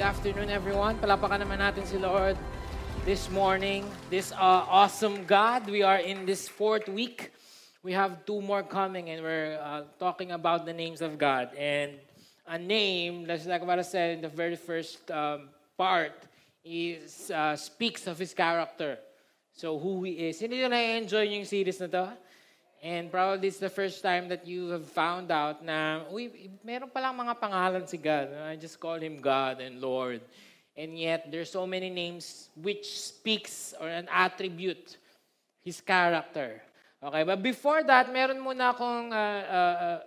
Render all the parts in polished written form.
Good afternoon, everyone. Palapakan naman natin si Lord this morning. This awesome God. We are in this fourth week. We have two more coming, and we're talking about the names of God. And a name, as Lakabara said in the very first part, is speaks of His character. So who He is. Hindi nyo na-enjoy yung series na to? And probably it's the first time that you have found out na, uy, meron palang mga pangalan si God. I just call Him God and Lord. And yet, there's so many names which speaks or an attribute, His character. Okay, but before that, meron muna akong a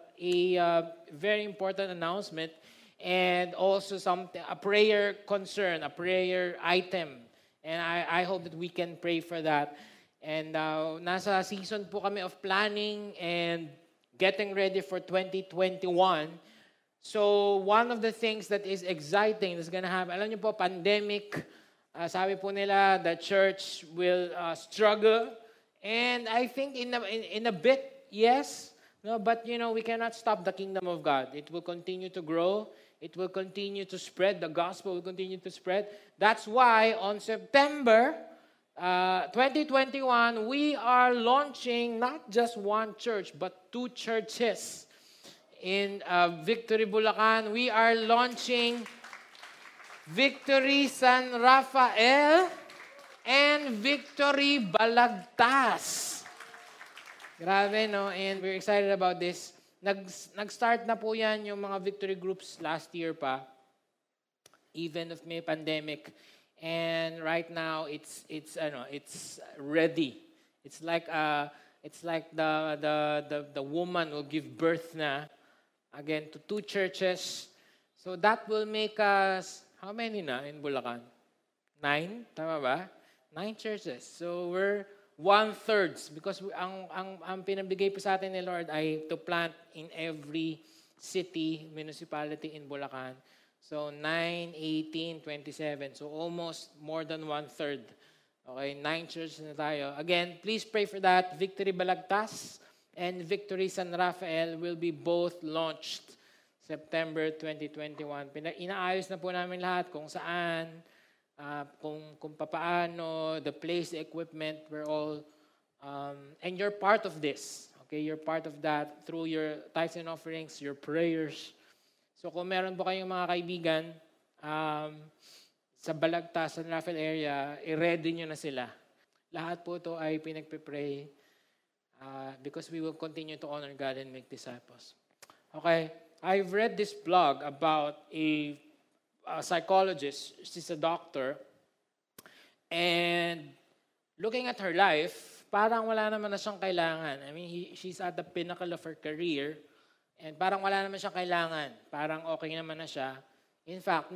very important announcement and also a prayer concern, a prayer item. And I hope that we can pray for that. And nasa season po kami of planning and getting ready for 2021. So, one of the things that is exciting is gonna happen, alam niyo po, pandemic, sabi po nila, the church will struggle. And I think in a bit, yes, no, but you know, we cannot stop the kingdom of God. It will continue to grow. It will continue to spread. The gospel will continue to spread. That's why on September 2021, we are launching not just one church, but two churches. In Victory Bulacan, we are launching Victory San Rafael and Victory Balagtas. Grabe, no? And we're excited about this. Nag-start na po yan yung mga victory groups last year pa, even if may pandemic. And right now it's ready. It's like the woman will give birth na again to two churches. So that will make us how many na in Bulacan? 9, tama ba? 9 churches. So we're 1/3 because ang pinabigay po sa atin ni Lord ay to plant in every city, municipality in Bulacan. So, 9, 18, 27. So, almost more than 1/3. Okay, 9 churches na tayo. Again, please pray for that. Victory Balagtas and Victory San Rafael will be both launched September 2021. Inaayos na po namin lahat kung saan, kung papaano, the place, the equipment, we're all... and you're part of this. Okay, you're part of that through your tithes and offerings, your prayers. So kung meron po kayong mga kaibigan sa Balagtas, San Rafael area, i-ready nyo na sila. Lahat po ito ay pinagpipray because we will continue to honor God and make disciples. Okay, I've read this blog about a psychologist. She's a doctor. And looking at her life, parang wala naman na siyang kailangan. I mean, she's at the pinnacle of her career. And parang wala naman siyang kailangan. Parang okay naman na siya. In fact,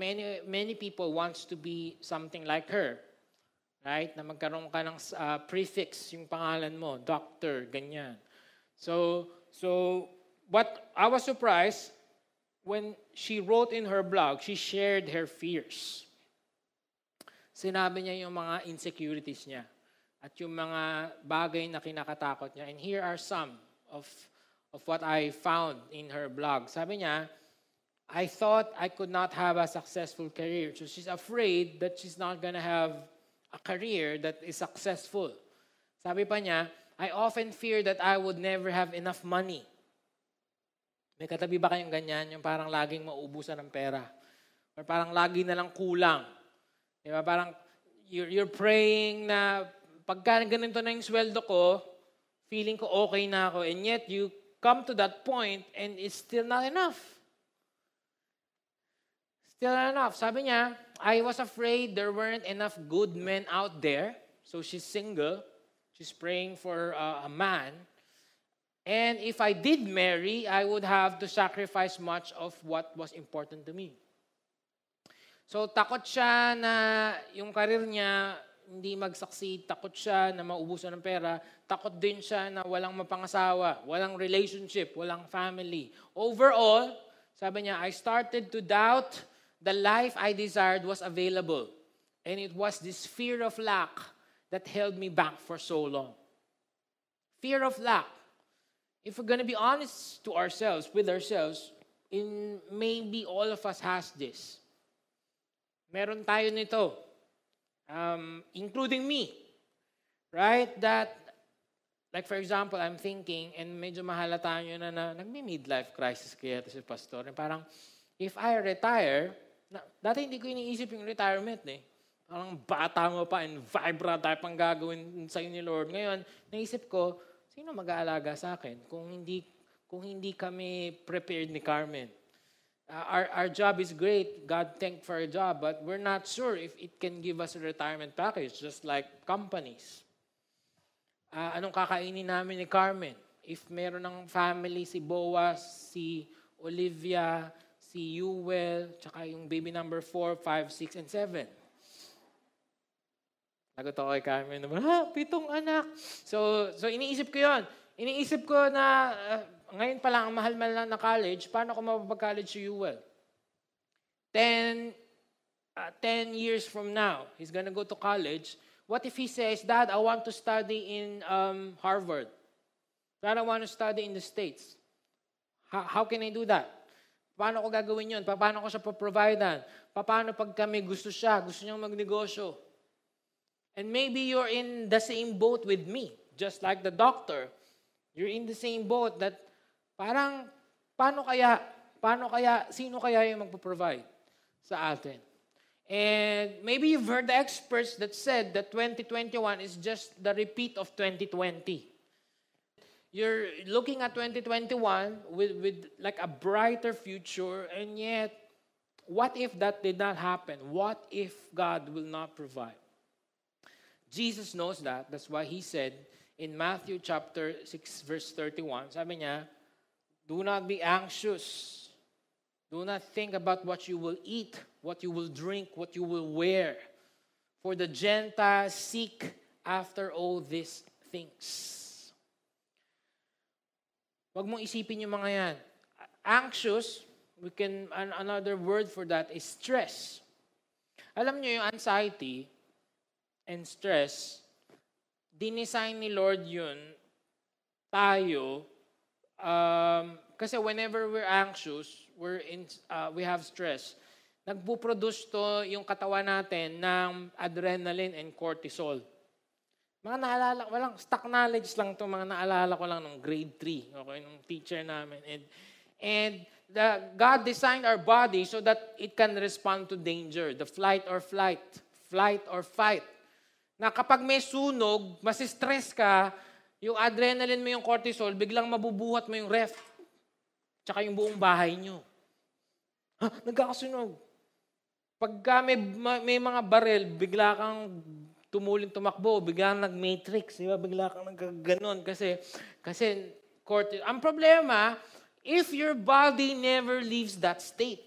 many people wants to be something like her. Right? Na magkaroon ka ng prefix, yung pangalan mo, doctor, ganyan. So what I was surprised when she wrote in her blog, she shared her fears. Sinabi niya yung mga insecurities niya at yung mga bagay na kinakatakot niya. And here are some of what I found in her blog. Sabi niya, I thought I could not have a successful career. So she's afraid that she's not gonna have a career that is successful. Sabi pa niya, I often fear that I would never have enough money. May katabi ba kayong ganyan? Yung parang laging mauubusan ng pera. Or parang lagi na lang kulang. Diba? Parang you're praying na pagka ganito na yung sweldo ko, feeling ko okay na ako. And yet you come to that point and it's still not enough. Still not enough. Sabi niya, I was afraid there weren't enough good men out there. So she's single. She's praying for a man. And if I did marry, I would have to sacrifice much of what was important to me. So takot siya na yung karir niya hindi mag-succeed, takot siya na maubusan ng pera, takot din siya na walang mapangasawa, walang relationship, walang family. Overall, sabi niya, I started to doubt the life I desired was available. And it was this fear of lack that held me back for so long. Fear of lack. If we're gonna be honest to ourselves, with ourselves, maybe all of us has this. Meron tayo nito, including me, right? That, like for example, I'm thinking, and medyo mahalata nyo na nagmi-midlife crisis kaya ito si Pastor, parang, if I retire, dati hindi ko iniisip yung retirement eh. Parang bata mo pa and vibrant type ang gagawin sa'yo ni Lord. Ngayon, naisip ko, sino mag-aalaga sa akin kung hindi kami prepared ni Carmen? Our job is great. God thank for our job, but we're not sure if it can give us a retirement package, just like companies. Anong kakainin namin ni Carmen? If meron ng family, si Boaz, si Olivia, si Yuel, tsaka yung baby number 4, 5, 6, and 7. Nagot ako kay Carmen, pitong anak. So iniisip ko yun. Iniisip ko na ngayon pa lang, ang mahal-mahal lang na college, paano ko mapapag-college si Yuel? 10 years from now, he's gonna go to college. What if he says, Dad, I want to study in Harvard. Dad, I want to study in the States. How can I do that? Paano ko gagawin yun? Paano ko siya paprovidean? Paano pag kami gusto niyang magnegosyo? And maybe you're in the same boat with me, just like the doctor. You're in the same boat that parang, paano kaya, sino kaya yung magpo-provide sa atin? And maybe you've heard the experts that said that 2021 is just the repeat of 2020. You're looking at 2021 with like a brighter future, and yet, what if that did not happen? What if God will not provide? Jesus knows that. That's why he said in Matthew chapter 6 verse 31, sabi niya, do not be anxious. Do not think about what you will eat, what you will drink, what you will wear. For the Gentiles seek after all these things. Wag mong isipin yung mga yan. Anxious, another word for that is stress. Alam niyo yung anxiety and stress, dinesign ni Lord yun tayo kasi whenever we're anxious, we have stress. Nagpo-produce to yung katawan natin ng adrenaline and cortisol. Mga naalala, walang stock knowledge lang to, mga naalala ko lang nung grade 3, okay, nung teacher namin. And God designed our body so that it can respond to danger, the flight or fight. Na kapag may sunog, masistress ka, yung adrenaline mo, yung cortisol, biglang mabubuhat mo yung ref. Tsaka yung buong bahay nyo. Nagkakasunog. Pagka may mga barel, bigla kang tumakbo, bigla kang nag-matrix, diba? Bigla kang nagkaganon. Kasi cortisol. Ang problema, if your body never leaves that state.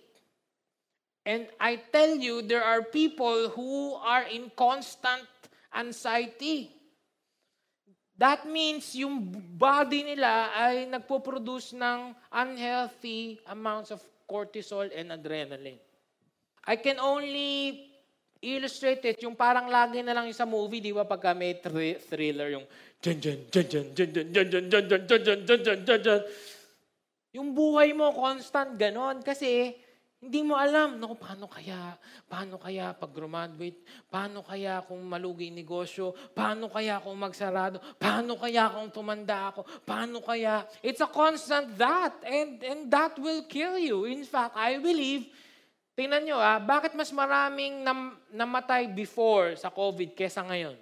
And I tell you, there are people who are in constant anxiety. That means yung body nila ay nagpo-produce ng unhealthy amounts of cortisol and adrenaline. I can only illustrate it, yung parang lagi na lang yung sa movie, di ba, pagka may thriller, yung yung buhay mo, constant ganon. Kasi, hindi mo alam, naku, paano kaya pag graduate, paano kaya kung malugi yung negosyo, paano kaya kung magsarado, paano kaya kung tumanda ako, paano kaya, it's a constant that, and that will kill you. In fact, I believe, tingnan nyo bakit mas maraming namatay before sa COVID kesa ngayon?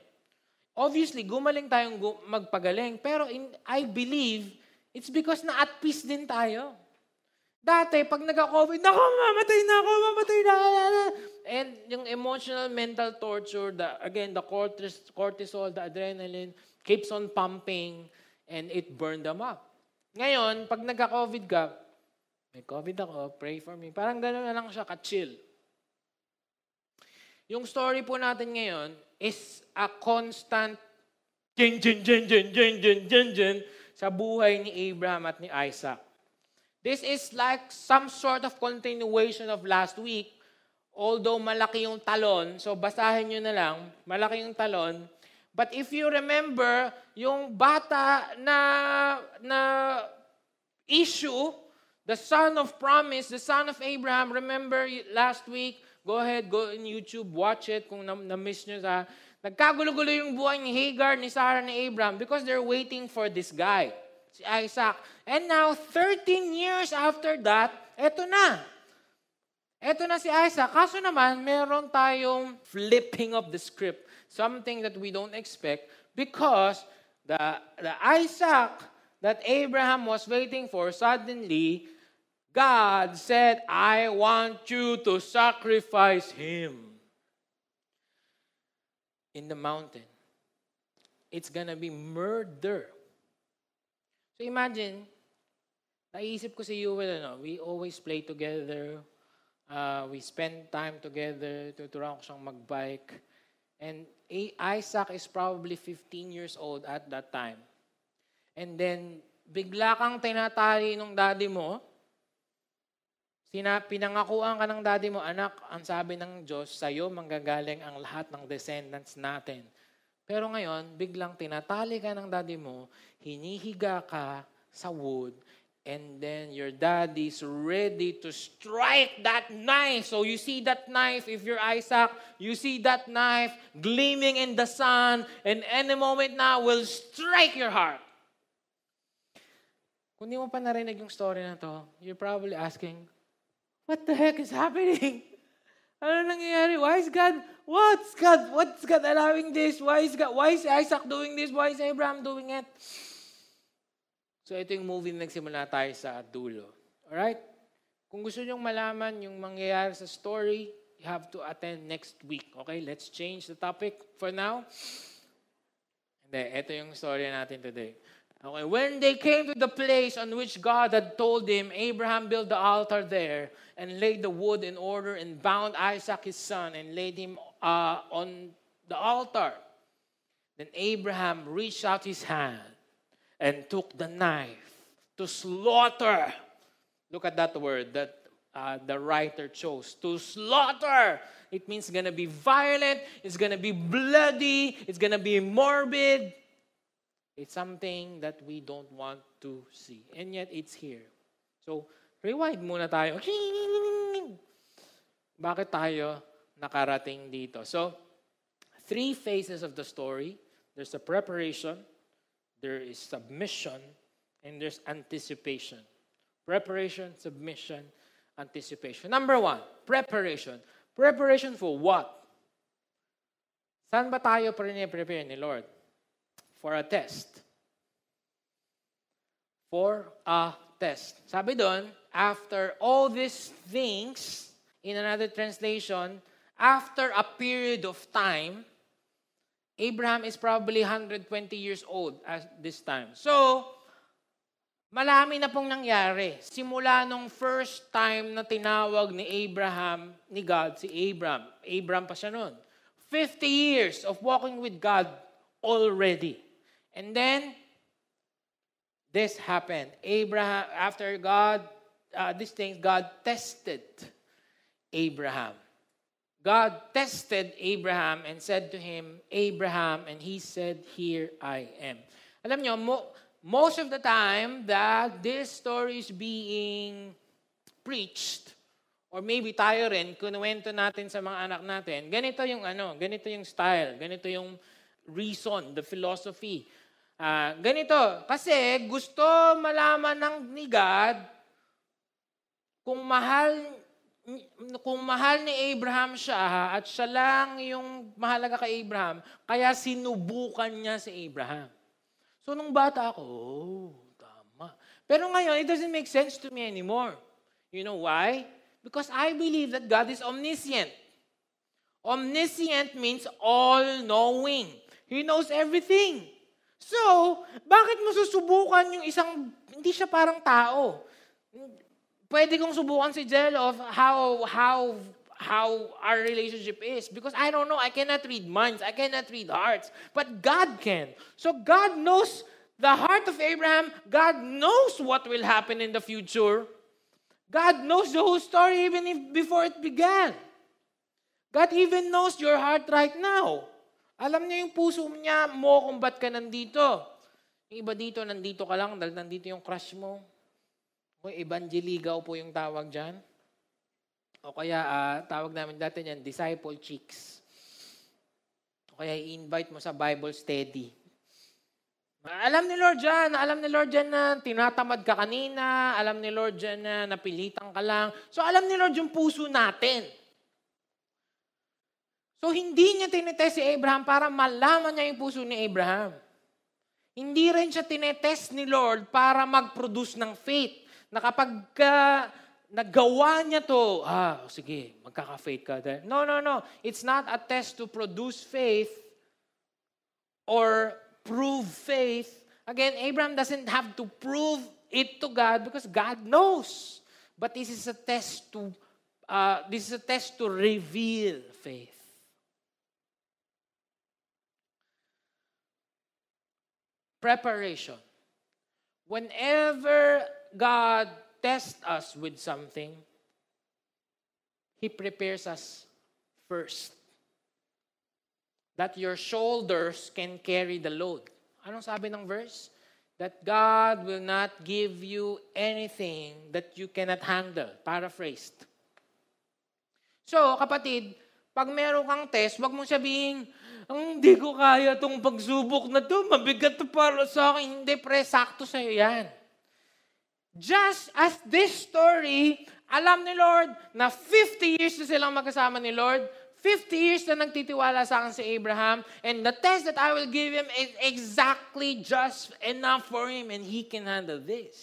Obviously, gumaling tayong magpagaling, pero I believe, it's because na at peace din tayo. Dati, pag nagka-COVID, naku, mamatay na. And yung emotional, mental torture, the cortisol, the adrenaline, keeps on pumping, and it burned them up. Ngayon, pag nagka-COVID ka, may COVID ako, pray for me. Parang gano'n na lang siya, ka-chill. Yung story po natin ngayon is a constant sa buhay ni Abraham at ni Isaac. This is like some sort of continuation of last week, although malaki yung talon, so basahin nyo na lang, malaki yung talon. But if you remember, yung bata na issue, the son of promise, the son of Abraham, remember last week, Go ahead, go on YouTube, watch it kung na-miss nyo sa... Nagkagulo-gulo yung buhay ni Hagar, ni Sarah, ni Abraham because they're waiting for this guy, si Isaac. And now, 13 years after that, eto na. Eto na si Isaac. Kaso naman, meron tayong flipping of the script. Something that we don't expect because the Isaac that Abraham was waiting for, suddenly, God said, I want you to sacrifice him. In the mountain. It's gonna be murder. So imagine, naisip ko si Yuwel, ano, we always play together, we spend time together, tuturuan ko siyang magbike, and Isaac is probably 15 years old at that time. And then, bigla kang tinatali nung daddy mo, pinangakuan ka ng daddy mo, anak, ang sabi ng Diyos, sa'yo manggagaling ang lahat ng descendants natin. Pero ngayon, biglang tinatali ka ng daddy mo, hinihiga ka sa wood, and then your daddy's ready to strike that knife. So you see that knife, if you're Isaac, you see that knife gleaming in the sun, and any moment now will strike your heart. Kung di mo pa narinig yung story na to, you're probably asking, what the heck is happening? Ano nangyayari? Why is God? What's God? What's God allowing this? Why is God? Why is Isaac doing this? Why is Abraham doing it? So ito yung movie na nagsimula tayo sa dulo. Alright? Kung gusto nyong malaman yung mangyayari sa story, you have to attend next week. Okay? Let's change the topic for now. Hindi, ito yung story natin today. Okay, when they came to the place on which God had told him, Abraham built the altar there and laid the wood in order and bound Isaac his son and laid him on the altar. Then Abraham reached out his hand and took the knife to slaughter. Look at that word that the writer chose. To slaughter. It means it's going to be violent. It's going to be bloody. It's going to be morbid. It's something that we don't want to see. And yet, it's here. So, rewind muna tayo. Bakit tayo nakarating dito? So, three phases of the story. There's a preparation, there is submission, and there's anticipation. Preparation, submission, anticipation. Number one, preparation. Preparation for what? Saan ba tayo prepare ni Lord? For a test. For a test. Sabi doon, after all these things, in another translation, after a period of time, Abraham is probably 120 years old at this time. So, malami na pong nangyari. Simula nung first time na tinawag ni Abraham, ni God, si Abraham. Abraham pa siya noon. 50 years of walking with God already. And then, this happened. Abraham, after God, these things, God tested Abraham. God tested Abraham and said to him, Abraham, and he said, here I am. Alam nyo, most of the time that this story is being preached, or maybe tayo rin, kunuwento natin sa mga anak natin, ganito yung ano, ganito yung style, ganito yung reason, the philosophy. Ganito, kasi gusto malaman ni God kung mahal ni Abraham siya at siya lang yung mahalaga kay Abraham, kaya sinubukan niya si Abraham. So nung bata ako, oh, tama. Pero ngayon, it doesn't make sense to me anymore. You know why? Because I believe that God is omniscient. Omniscient means all-knowing. He knows everything. So, bakit mo susubukan yung isang, hindi siya parang tao. Pwede kong subukan si Jel of how our relationship is. Because I don't know, I cannot read minds, I cannot read hearts. But God can. So God knows the heart of Abraham. God knows what will happen in the future. God knows the whole story even before it began. God even knows your heart right now. Alam niya yung puso niya mo kung ba't ka nandito. Yung iba dito, nandito ka lang dahil nandito yung crush mo. O, Evangeligaw po yung tawag dyan. O kaya, tawag namin dati niyan, disciple chicks. O kaya, i-invite mo sa Bible study. Alam ni Lord dyan na tinatamad ka kanina, alam ni Lord dyan na napilitan ka lang. So, alam ni Lord yung puso natin. So, hindi niya tinetest si Abraham para malaman niya yung puso ni Abraham. Hindi rin siya tinetest ni Lord para mag-produce ng faith. Na kapag nagawa niya to, sige, magkaka-faith ka. No. It's not a test to produce faith or prove faith. Again, Abraham doesn't have to prove it to God because God knows. But this is a test to reveal faith. Preparation. Whenever God tests us with something, He prepares us first. That your shoulders can carry the load. Anong sabi ng verse? That God will not give you anything that you cannot handle. Paraphrased. So, kapatid, pag meron kang test, wag mong sabihin, hindi ko kaya tong pagsubok na to. Mabigat to para sa akin. Hindi, pre, sakto sa'yo yan. Just as this story, alam ni Lord na 50 years na silang magkasama ni Lord, 50 years na nagtitiwala sa akin si Abraham, and the test that I will give him is exactly just enough for him and he can handle this.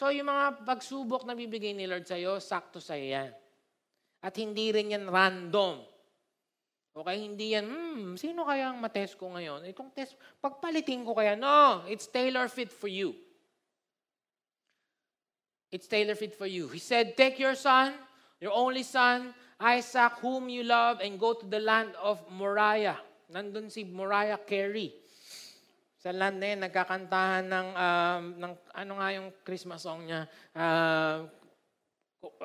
So yung mga pagsubok na bibigay ni Lord sa'yo, sakto sa'yo yan. At hindi rin yan random. Okay, hindi yan, sino kaya ang matest ko ngayon? Itong test, pagpalitin ko kaya? No, it's tailor-fit for you. It's tailor-fit for you. He said, take your son, your only son, Isaac, whom you love, and go to the land of Moriah. Nandun si Moriah Carey. Sa land na yan, nagkakantahan ng ano nga yung Christmas song niya,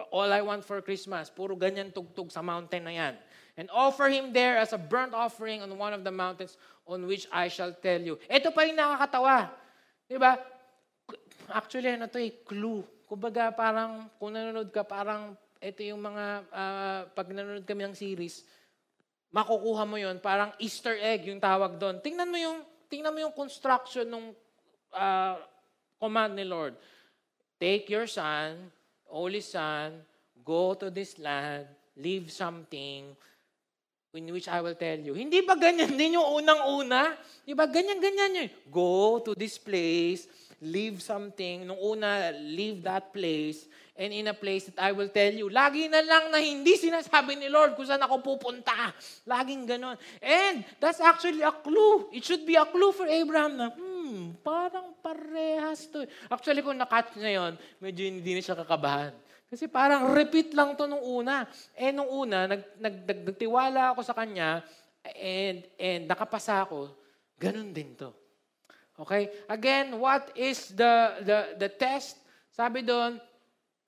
All I Want for Christmas. Puro ganyan tugtog sa mountain na yan. And offer him there as a burnt offering on one of the mountains on which I shall tell you. Ito pa yung nakakatawa. Diba? Actually, ano to eh? Clue. Kumbaga, parang, kung nanonood ka, parang, ito yung mga, pag nanonood kami ng series, makukuha mo yun. Parang Easter egg yung tawag doon. Tingnan mo yung construction ng command ni Lord. Take your son, only son, go to this land, leave something, in which I will tell you. Hindi ba ganyan din yung unang-una? Di ba ganyan-ganyan yun? Go to this place, leave something. Nung una, leave that place, and in a place that I will tell you. Lagi na lang na hindi sinasabi ni Lord kung saan ako pupunta. Laging ganon. And that's actually a clue. It should be a clue for Abraham na, parang parehas to. Actually, kung na-catch niya yun, medyo hindi na siya kakabahan. Kasi parang repeat lang to nung una. Nung una, nagtiwala ako sa kanya and nakapasa ako. Ganun din to. Okay? Again, what is the test? Sabi doon,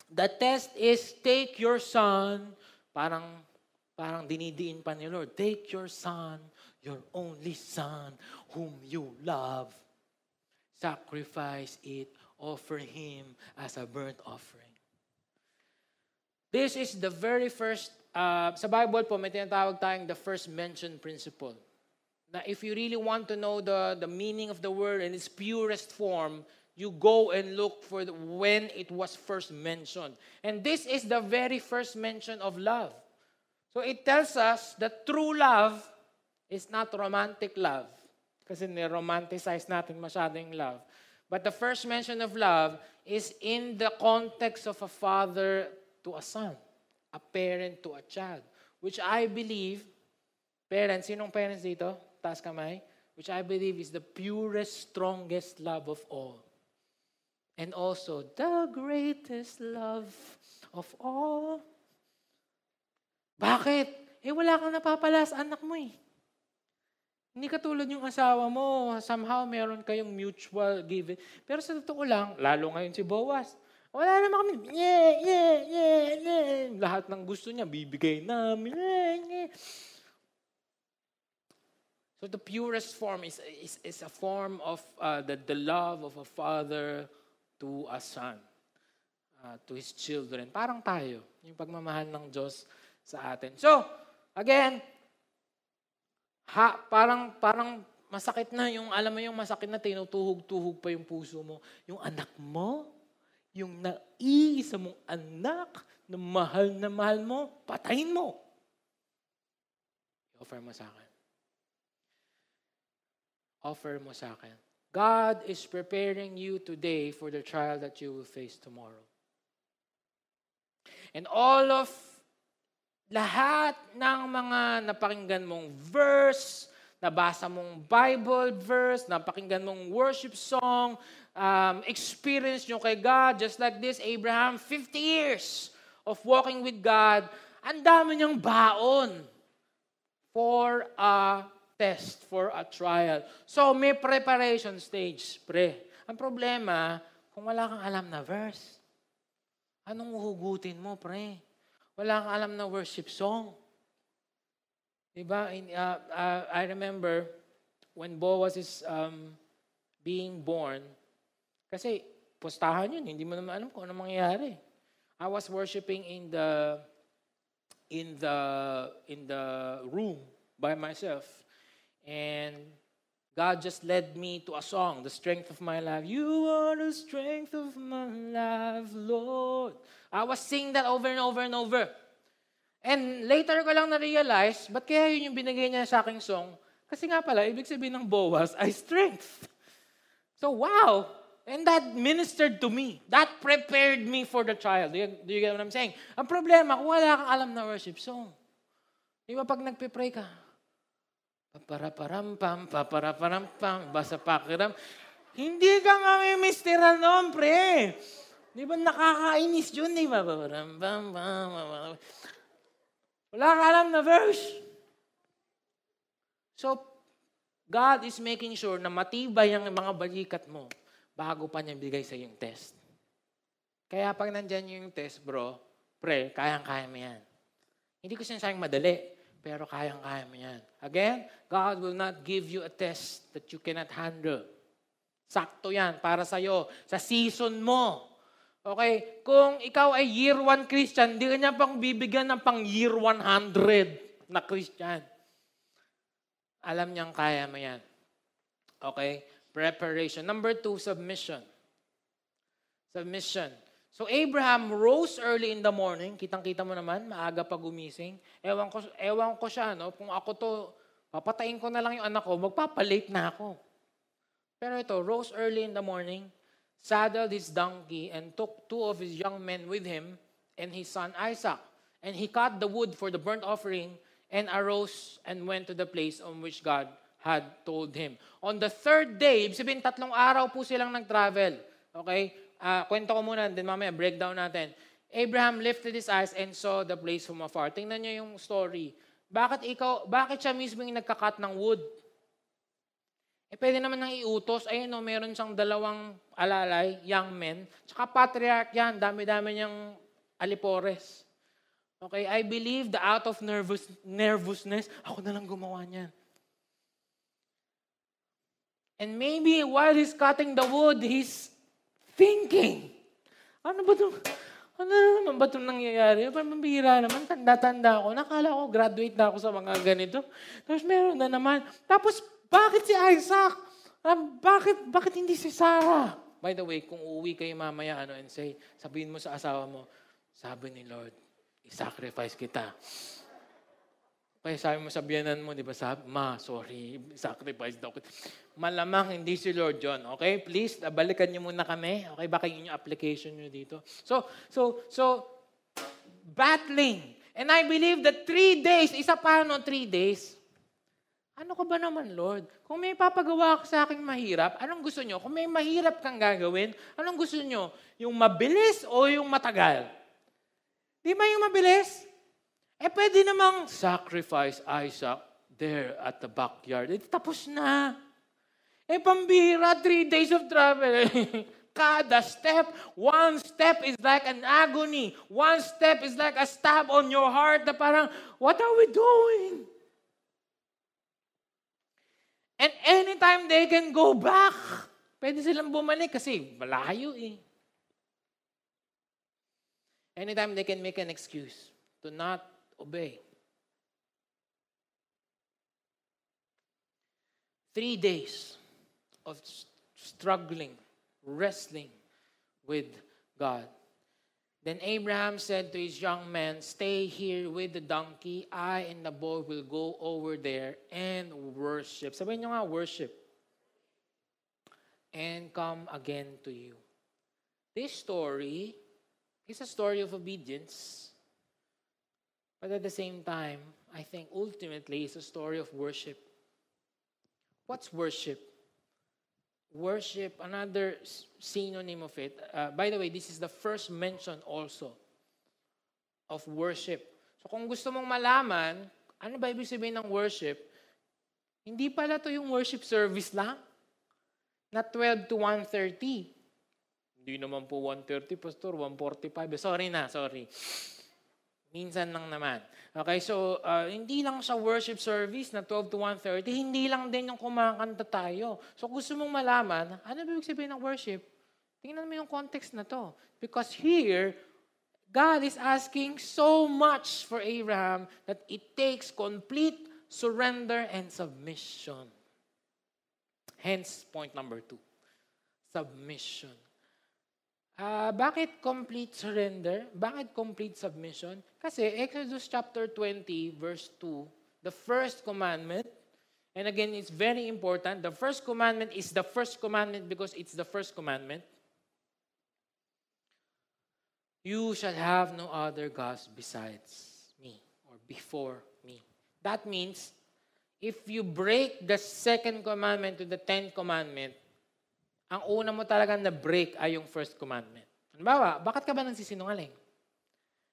the test is take your son. Parang dinidiin pa ni Lord. Take your son, your only son, whom you love. Sacrifice it. Offer him as a burnt offering. This is the very first, sa Bible po, may tinatawag tayong the first mentioned principle. Na if you really want to know the meaning of the word in its purest form, you go and look for when it was first mentioned. And this is the very first mention of love. So it tells us that true love is not romantic love. Kasi ni-romanticize natin masyado yung love. But the first mention of love is in the context of a father to a son, a parent to a child, which I believe, parents, sinong parents dito? Taas kamay. Which I believe is the purest, strongest love of all. And also, the greatest love of all. Bakit? Wala kang napapala sa anak mo eh. Hindi katulad yung asawa mo, somehow meron kayong mutual giving. Pero sa totoo lang, lalo ngayon si Boaz, wala naman kami, lahat ng gusto niya, bibigay namin. So the purest form is a form of the love of a father to a son. to His children. Parang tayo, yung pagmamahal ng Diyos sa atin. So, again, parang masakit na yung, alam mo yung masakit na tinutuhog-tuhog pa yung puso mo. Yung anak mo, yung naiisa mong anak na mahal mo, patayin mo. Offer mo sa akin. Offer mo sa akin. God is preparing you today for the trial that you will face tomorrow. And all of lahat ng mga napakinggan mong verse, nabasa mong Bible verse, napakinggan mong worship song, experience nyo kay God, just like this, Abraham, 50 years of walking with God, ang dami niyang baon for a test, for a trial. So, may preparation stage, pre. Ang problema, kung wala kang alam na verse, anong uhugutin mo, pre? Wala kang alam na worship song. Diba? I remember when Boaz is being born, kasi postahan yun, hindi mo naman alam kung ano mangyayari. I was worshiping in the room by myself. And God just led me to a song, The Strength of My Life. You are the strength of my life, Lord. I was singing that over and over and over. And later ko lang na-realize, ba't kaya yun yung binigay niya sa aking song? Kasi nga pala, ibig sabihin ng Boaz ay strength. So, wow! And that ministered to me. That prepared me for the trial. Do you get what I'm saying? Ang problema, kung wala kang alam na worship song. Di ba pag nagpe-pray ka, papara-parampam, papara-parampam, basa-pakiram. Hindi ka mamimistira noon, pre. Di ba nakakainis yun, di ba? Papara-parampam. Wala ka alam na verse. So, God is making sure na matibay ang mga balikat mo bago pa niya bigay sa yung test. Kaya pag nandyan yung test, bro, pre, kayang-kaya mo yan. Hindi ko sinasayang madali. Pero kayang-kaya mo yan. Again, God will not give you a test that you cannot handle. Sakto yan para sa'yo, sa season mo. Okay? Kung ikaw ay year 1 Christian, hindi ka niya pang bibigyan ng pang year 100 na Christian. Alam niyang kaya mo yan. Okay? Preparation. Number 2, submission. Submission. So Abraham rose early in the morning. Kitang-kita mo naman, maaga pa gumising. Ewan ko siya, no? Kung ako to, papatayin ko na lang yung anak ko, magpapalate na ako. Pero ito, rose early in the morning, saddled his donkey, and took 2 of his young men with him and his son Isaac. And he cut the wood for the burnt offering and arose and went to the place on which God had told him. On the 3rd day, ibig sabihin, 3 araw po silang nag-travel. Okay? Kwento ko muna, then mamaya breakdown natin. Abraham lifted his eyes and saw the place from afar. Tingnan niyo yung story. Bakit siya mismo yung nagkakat ng wood? Eh, pwede naman nang iutos. Ayun, no, meron siyang 2 alalay, young men. Tsaka patriarch yan, dami-dami niyang alipores. Okay, I believe the out of nervousness, ako na lang gumawa niyan. And maybe while he's cutting the wood, he's thinking, ano naman ba itong nangyayari? Pambira naman, tanda-tanda ako. Nakala ko, graduate na ako sa mga ganito. Tapos meron na naman. Tapos, bakit si Isaac? Bakit hindi si Sarah? By the way, kung uuwi kayo mamaya, and say, sabihin mo sa asawa mo, sabi ni Lord, i-sacrifice kita. Kaya sabi mo sa biyanan mo, di ba, sorry, sacrifice daw. Malamang hindi si Lord John. Okay? Please, balikan niyo muna kami. Okay? Baka yun yung application niyo dito. So, battling. And I believe that 3 days, isa pa, no, 3 days. Ano ka ba naman, Lord? Kung may papagawa ka sa akin mahirap, anong gusto niyo? Kung may mahirap kang gagawin, anong gusto niyo? Yung mabilis o yung matagal? Di ba yung mabilis? Eh, pwede namang sacrifice Isaac there at the backyard. Eh, tapos na. Eh, pambira, 3 days of travel. Kada step, one step is like an agony. One step is like a stab on your heart na parang, what are we doing? And anytime they can go back, pwede silang bumalik kasi malayo eh. Anytime they can make an excuse to not obey. 3 days of struggling, wrestling with God. Then Abraham said to his young men, "Stay here with the donkey. I and the boy will go over there and worship." Sabihin nyo nga, worship. "And come again to you." This story is a story of obedience. But at the same time, I think ultimately it's a story of worship. What's worship? Worship, another synonym of it. By the way, this is the first mention also of worship. So kung gusto mong malaman, ano ba ibig sabihin ng worship? Hindi pala to yung worship service lang. Na 12 to 1:30. Hindi naman po 1:30, Pastor, 1:45. Sorry. Minsan lang naman. Okay, so hindi lang sa worship service na 12 to 1:30, hindi lang din yung kumakanta tayo. So gusto mong malaman, ano ba ibig sabihin ng worship? Tingnan mo yung context na to. Because here, God is asking so much for Abraham that it takes complete surrender and submission. Hence, point number 2. Submission. Bakit complete surrender? Bakit complete submission? Kasi Exodus chapter 20, verse 2, the first commandment, and again, it's very important, the first commandment is the first commandment because it's the first commandment. "You shall have no other gods besides me," or before me. That means, if you break the second commandment to the 10th commandment, ang una mo talaga na break ay yung first commandment. Halimbawa, bakit ka ba nagsisinungaling?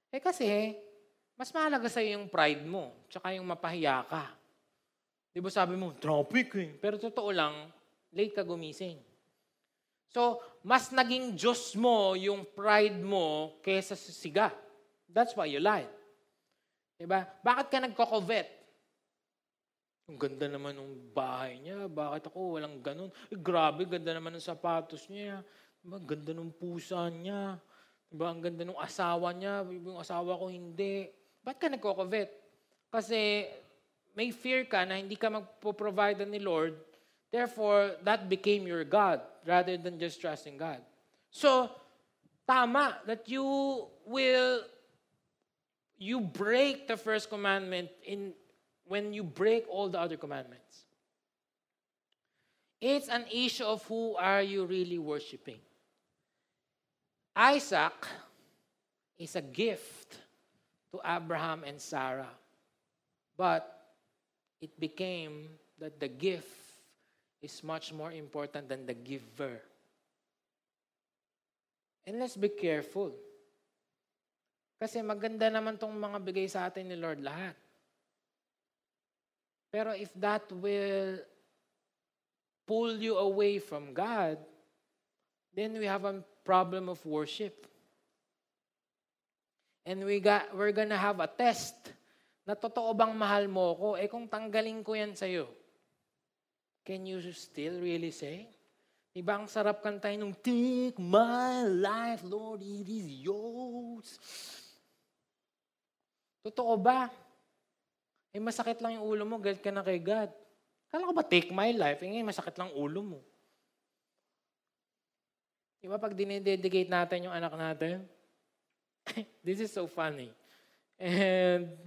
Kasi, mas mahalaga sa'yo yung pride mo, tsaka yung mapahiya ka. Di ba sabi mo, traffic eh. Pero totoo lang, late ka gumising. So, mas naging Diyos mo yung pride mo kesa sa siga. That's why you lied. Di ba? Bakit ka nagko-covet? Ang ganda naman ng bahay niya. Bakit ako? Walang ganun. Grabe, ganda naman ng sapatos niya. Diba? Ganda ng pusa niya. Diba? Ang ganda ng asawa niya. Yung asawa ko, hindi. Ba't ka nagko-covet? Kasi may fear ka na hindi ka magpo-provide ni Lord. Therefore, that became your God rather than just trusting God. So, tama that you break the first commandment when you break all the other commandments. It's an issue of who are you really worshiping. Isaac is a gift to Abraham and Sarah. But it became that the gift is much more important than the giver. And let's be careful. Kasi maganda naman tong mga bigay sa atin ni Lord lahat. Pero if that will pull you away from God, then we have a problem of worship. And we're gonna have a test na totoo bang mahal mo ko? Kung tanggalin ko yan sa'yo, can you still really say? Diba ang sarap kantahin nung, "Take my life, Lord, it is yours." Totoo ba? Masakit lang yung ulo mo, galit ka na kay God. Kala ko ba, take my life, masakit lang ulo mo. Diba pag dinededicate natin yung anak natin? This is so funny. And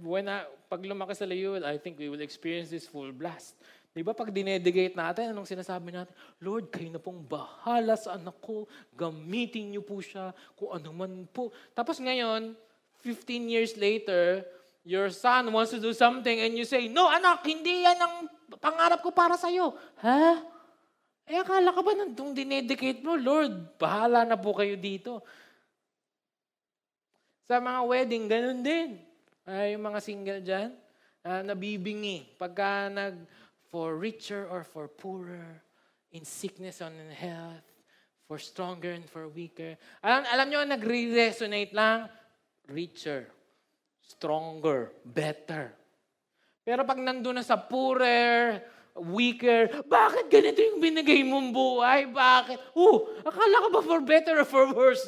pag lumaki sa layo, I think we will experience this full blast. Diba pag dinedicate natin, anong sinasabi natin? "Lord, kayo na pong bahala sa anak ko. Gamitin niyo po siya kung ano man po." Tapos ngayon, 15 years later, your son wants to do something and you say, "No, anak, hindi yan ang pangarap ko para sa'yo." Ha? Akala ka ba nandung dinedicate mo? "Lord, bahala na po kayo dito." Sa mga wedding, ganun din. Yung mga single dyan, nabibingi. Pagka for richer or for poorer, in sickness and in health, for stronger and for weaker. Alam nyo, nagre-resonate lang, richer, stronger, better. Pero pag nandun na sa poorer, weaker, bakit ganito yung binigay mong buhay? Bakit? Akala ka ba for better or for worse?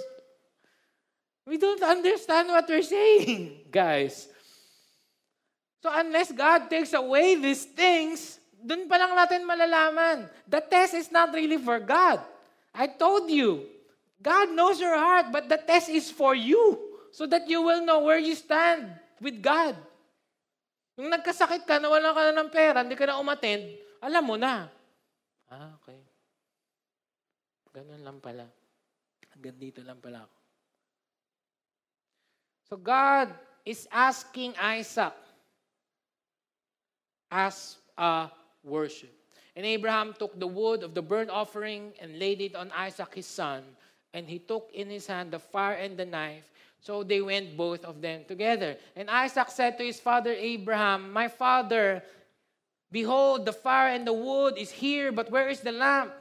We don't understand what we're saying, guys. So unless God takes away these things, dun pa lang natin malalaman. The test is not really for God. I told you, God knows your heart, but the test is for you so that you will know where you stand with God. Nung nagkasakit ka, nawalan ka na ng pera, hindi ka na umattend, alam mo na. Ah, okay. Ganun lang pala. Hanggang dito lang pala ako. So God is asking Isaac as worship. And Abraham took the wood of the burnt offering and laid it on Isaac his son, and he took in his hand the fire and the knife. So they went both of them together. And Isaac said to his father Abraham, "My father, behold, the fire and the wood is here, but where is the lamp?"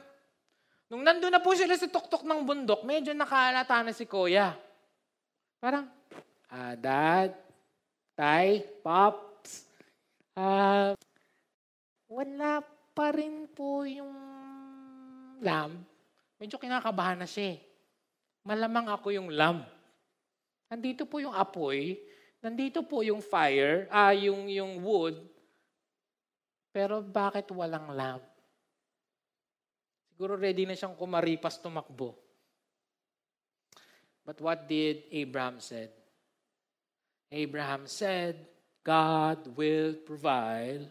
Nung nandun na po sila sa tuktok ng bundok, medyo nakaalata na si Kuya. Parang, Dad, Tay, Pops, wala pa rin po yung lamb. Medyo kinakabahan na siya. Malamang ako yung lamb. Nandito po yung apoy, nandito po yung fire, yung wood. Pero bakit walang lamb? Siguro ready na siyang kumaripas tumakbo. But what did Abraham said? Abraham said, "God will provide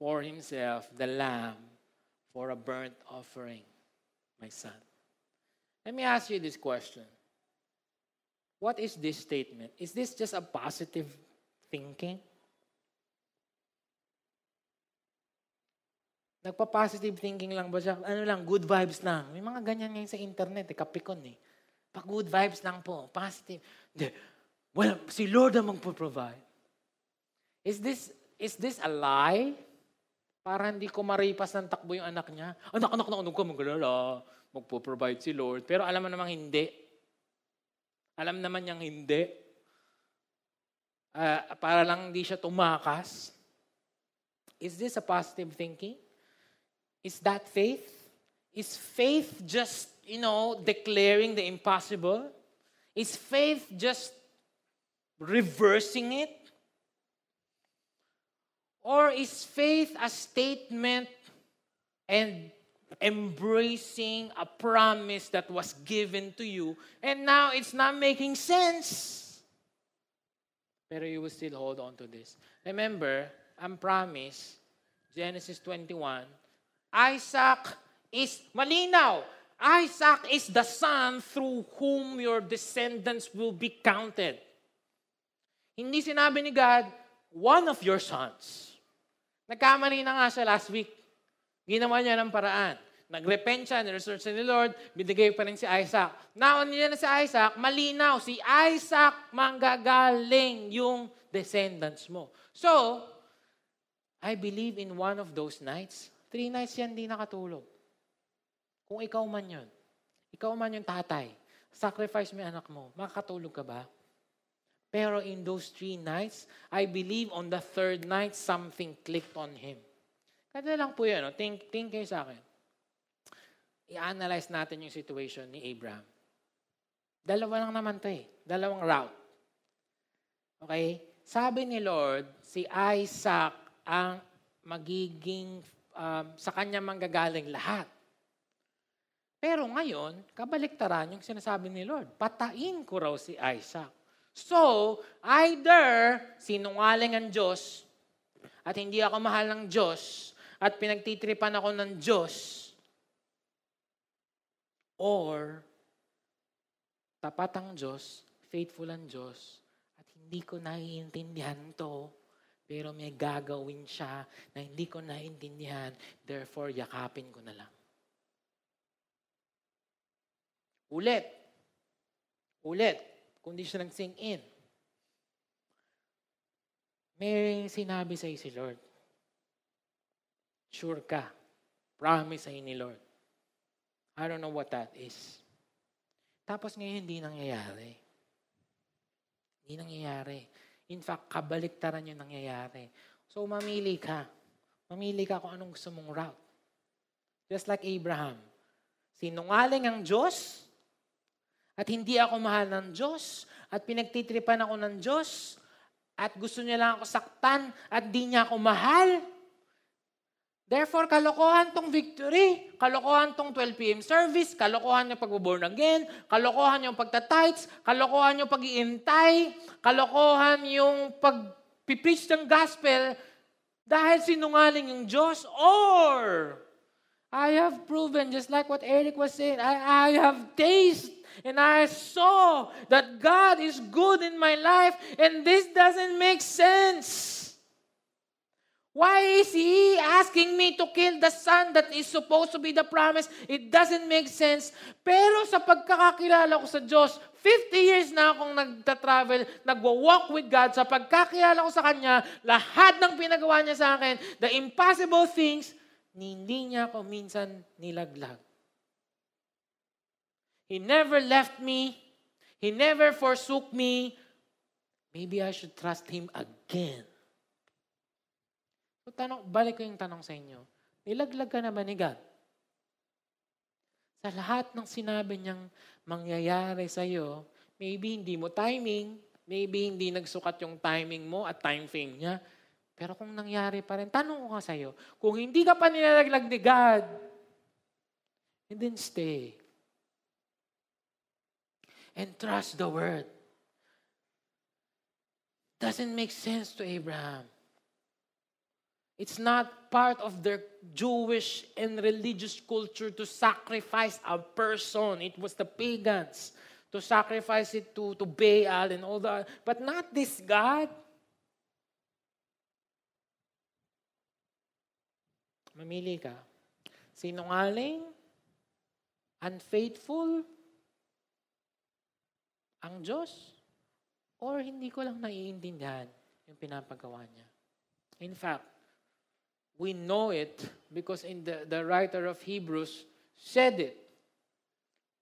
for himself the lamb for a burnt offering, my son." Let me ask you this question. What is this statement? Is this just a positive thinking? Nagpa-positive thinking lang ba siya? Ano lang, good vibes lang. May mga ganyan ngayon sa internet, kapikon eh. Pa-good vibes lang po, positive. Well, si Lord ang magpo-provide. Is this a lie? Para hindi ko maripas ng takbo yung anak niya. Anak ko, magalala. Magpo-provide si Lord. Pero alam mo namang hindi. Alam naman niyang hindi. Para lang hindi siya tumakas. Is this a positive thinking? Is that faith? Is faith just, declaring the impossible? Is faith just reversing it? Or is faith a statement and embracing a promise that was given to you and now it's not making sense? Pero you will still hold on to this. Remember, ang promise, Genesis 21, Isaac is malinaw. Isaac is the son through whom your descendants will be counted. Hindi sinabi ni God, one of your sons. Nagkamali na nga siya last week. Ginawa niya ng paraan. Nagrepent siya, niresearch ni Lord, binigay pa rin si Isaac. Now, niya na si Isaac, malinaw, si Isaac manggagaling yung descendants mo. So, I believe in one of those nights. 3 nights yan, di nakatulog. Kung ikaw man yun tatay, sacrifice mo yung anak mo, makakatulog ka ba? Pero in those 3 nights, I believe on the 3rd night, something clicked on him. Kada lang po yun. Think kayo sa akin. I-analyze natin yung situation ni Abraham. Dalawa lang naman to eh. Dalawang route. Okay? Sabi ni Lord, si Isaac ang magiging, sa kanya manggagaling lahat. Pero ngayon, kabaliktaran yung sinasabi ni Lord. Patayin ko raw si Isaac. So, either sinungaling ang Diyos at hindi ako mahal ng Diyos at pinagtitripan ako ng Diyos, or tapat ang Diyos, faithful ang Diyos, at hindi ko naiintindihan to, pero may gagawin siya na hindi ko naiintindihan, therefore yakapin ko na lang. Ulit. Kundi siya nag-sing in. May sinabi sa'yo si Lord. Sure ka. Promise sa'yo ni Lord. I don't know what that is. Tapos ngayon, hindi nangyayari. In fact, kabaliktaran yung nangyayari. So, mamili ka. Mamili ka kung anong gusto mong route. Just like Abraham. Sinungaling ang Diyos, at hindi ako mahal ng Diyos at pinagtitripan ako ng Diyos at gusto niya lang ako saktan at di niya ako mahal. Therefore, kalokohan tong victory, kalokohan tong 12 p.m. service, kalokohan yung pag-born again, kalokohan yung pagtatights, kalokohan yung pag-iintay, kalokohan yung pag-preach ng gospel dahil sinungaling yung Diyos or I have proven, just like what Eric was saying, I have tasted and I saw that God is good in my life and this doesn't make sense. Why is He asking me to kill the son that is supposed to be the promise? It doesn't make sense. Pero sa pagkakakilala ko sa Diyos, 50 years na akong nagtatravel, nagwa-walk with God. Sa pagkakilala ko sa Kanya, lahat ng pinagawa niya sa akin, the impossible things, hindi niya ako minsan nilaglag. He never left me. He never forsook me. Maybe I should trust Him again. So, balik ko yung tanong sa inyo. Nilaglag ka na ba ni God? Sa lahat ng sinabi niyang mangyayari sa'yo, maybe hindi mo timing, maybe hindi nagsukat yung timing mo at time frame niya, pero kung nangyari pa rin, tanong ko nga sa'yo, kung hindi ka pa nilaglag ni God, and then stay. And trust the Word. Doesn't make sense to Abraham. It's not part of their Jewish and religious culture to sacrifice a person. It was the pagans to sacrifice it to Baal and all that. But not this God. Mamili ka. Sinungaling? Unfaithful? Ang Diyos? Or hindi ko lang naiintindihan yung pinapagawa niya. In fact, we know it because in the writer of Hebrews said it.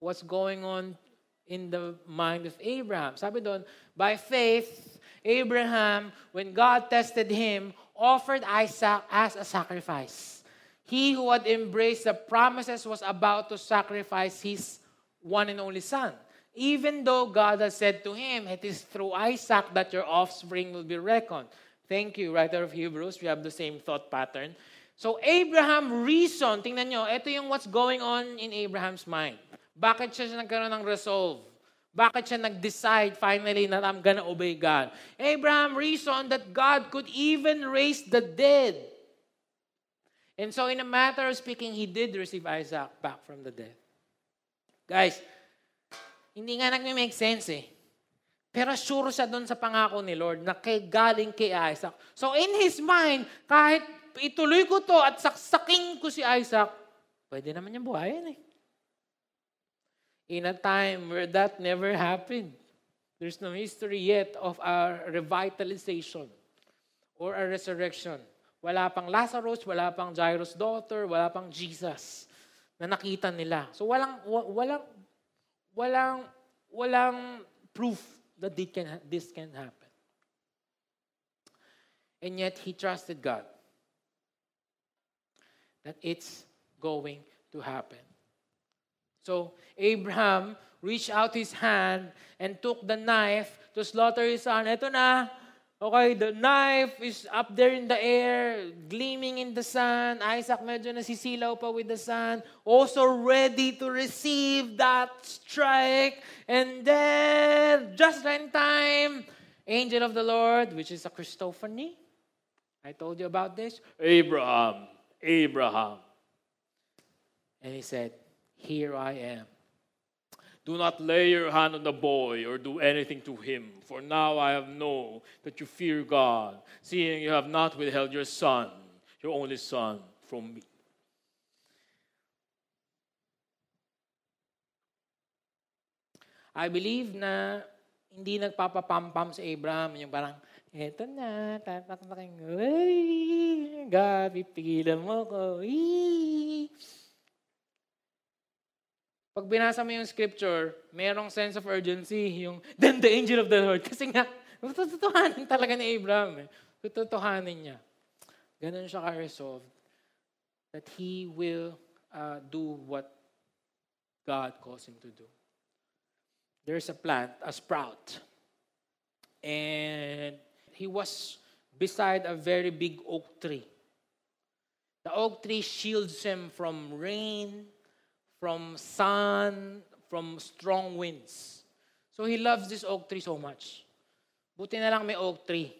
What's going on in the mind of Abraham? Sabi doon, by faith, Abraham, when God tested him, offered Isaac as a sacrifice. He who had embraced the promises was about to sacrifice his one and only son. Even though God has said to him, it is through Isaac that your offspring will be reckoned. Thank you, writer of Hebrews. We have the same thought pattern. So, Abraham reasoned. Tingnan nyo, ito yung what's going on in Abraham's mind. Bakit siya nagkaroon ng resolve? Bakit siya nag-decide finally that I'm gonna obey God? Abraham reasoned that God could even raise the dead. And so, in a matter of speaking, he did receive Isaac back from the dead. Guys, hindi nga nag-make sense eh. Pero sure siya doon sa pangako ni Lord na galing kay Isaac. So in his mind, kahit ituloy ko to at saksaking ko si Isaac, pwede naman niyang buhayin eh. In a time where that never happened, there's no history yet of our revitalization or a resurrection. Wala pang Lazarus, wala pang Jairus' daughter, wala pang Jesus na nakita nila. So walang proof that this can happen. And yet, he trusted God that it's going to happen. So, Abraham reached out his hand and took the knife to slaughter his son. Ito na. Okay, the knife is up there in the air, gleaming in the sun. Isaac medyo nasisilaw pa with the sun. Also ready to receive that strike. And then, just in time, angel of the Lord, which is a Christophany. I told you about this. Abraham, Abraham. And he said, here I am. Do not lay your hand on the boy or do anything to him, for now I have known that you fear God, seeing you have not withheld your son, your only son, from me. I believe na hindi nagpapapampam si Abraham, yung parang, eto na, tataktakin ko, God, pipigilan mo ko, Pag binasa mo yung scripture, merong sense of urgency, yung, then the angel of the Lord. Kasi nga, tututuhanin talaga ni Abraham. Eh. Tututuhanin niya. Ganun siya ka-resolve that he will do what God calls him to do. there's a plant, a sprout. And he was beside a very big oak tree. The oak tree shields him from rain, from sun, from strong winds. So he loves this oak tree so much. Buti na lang may oak tree.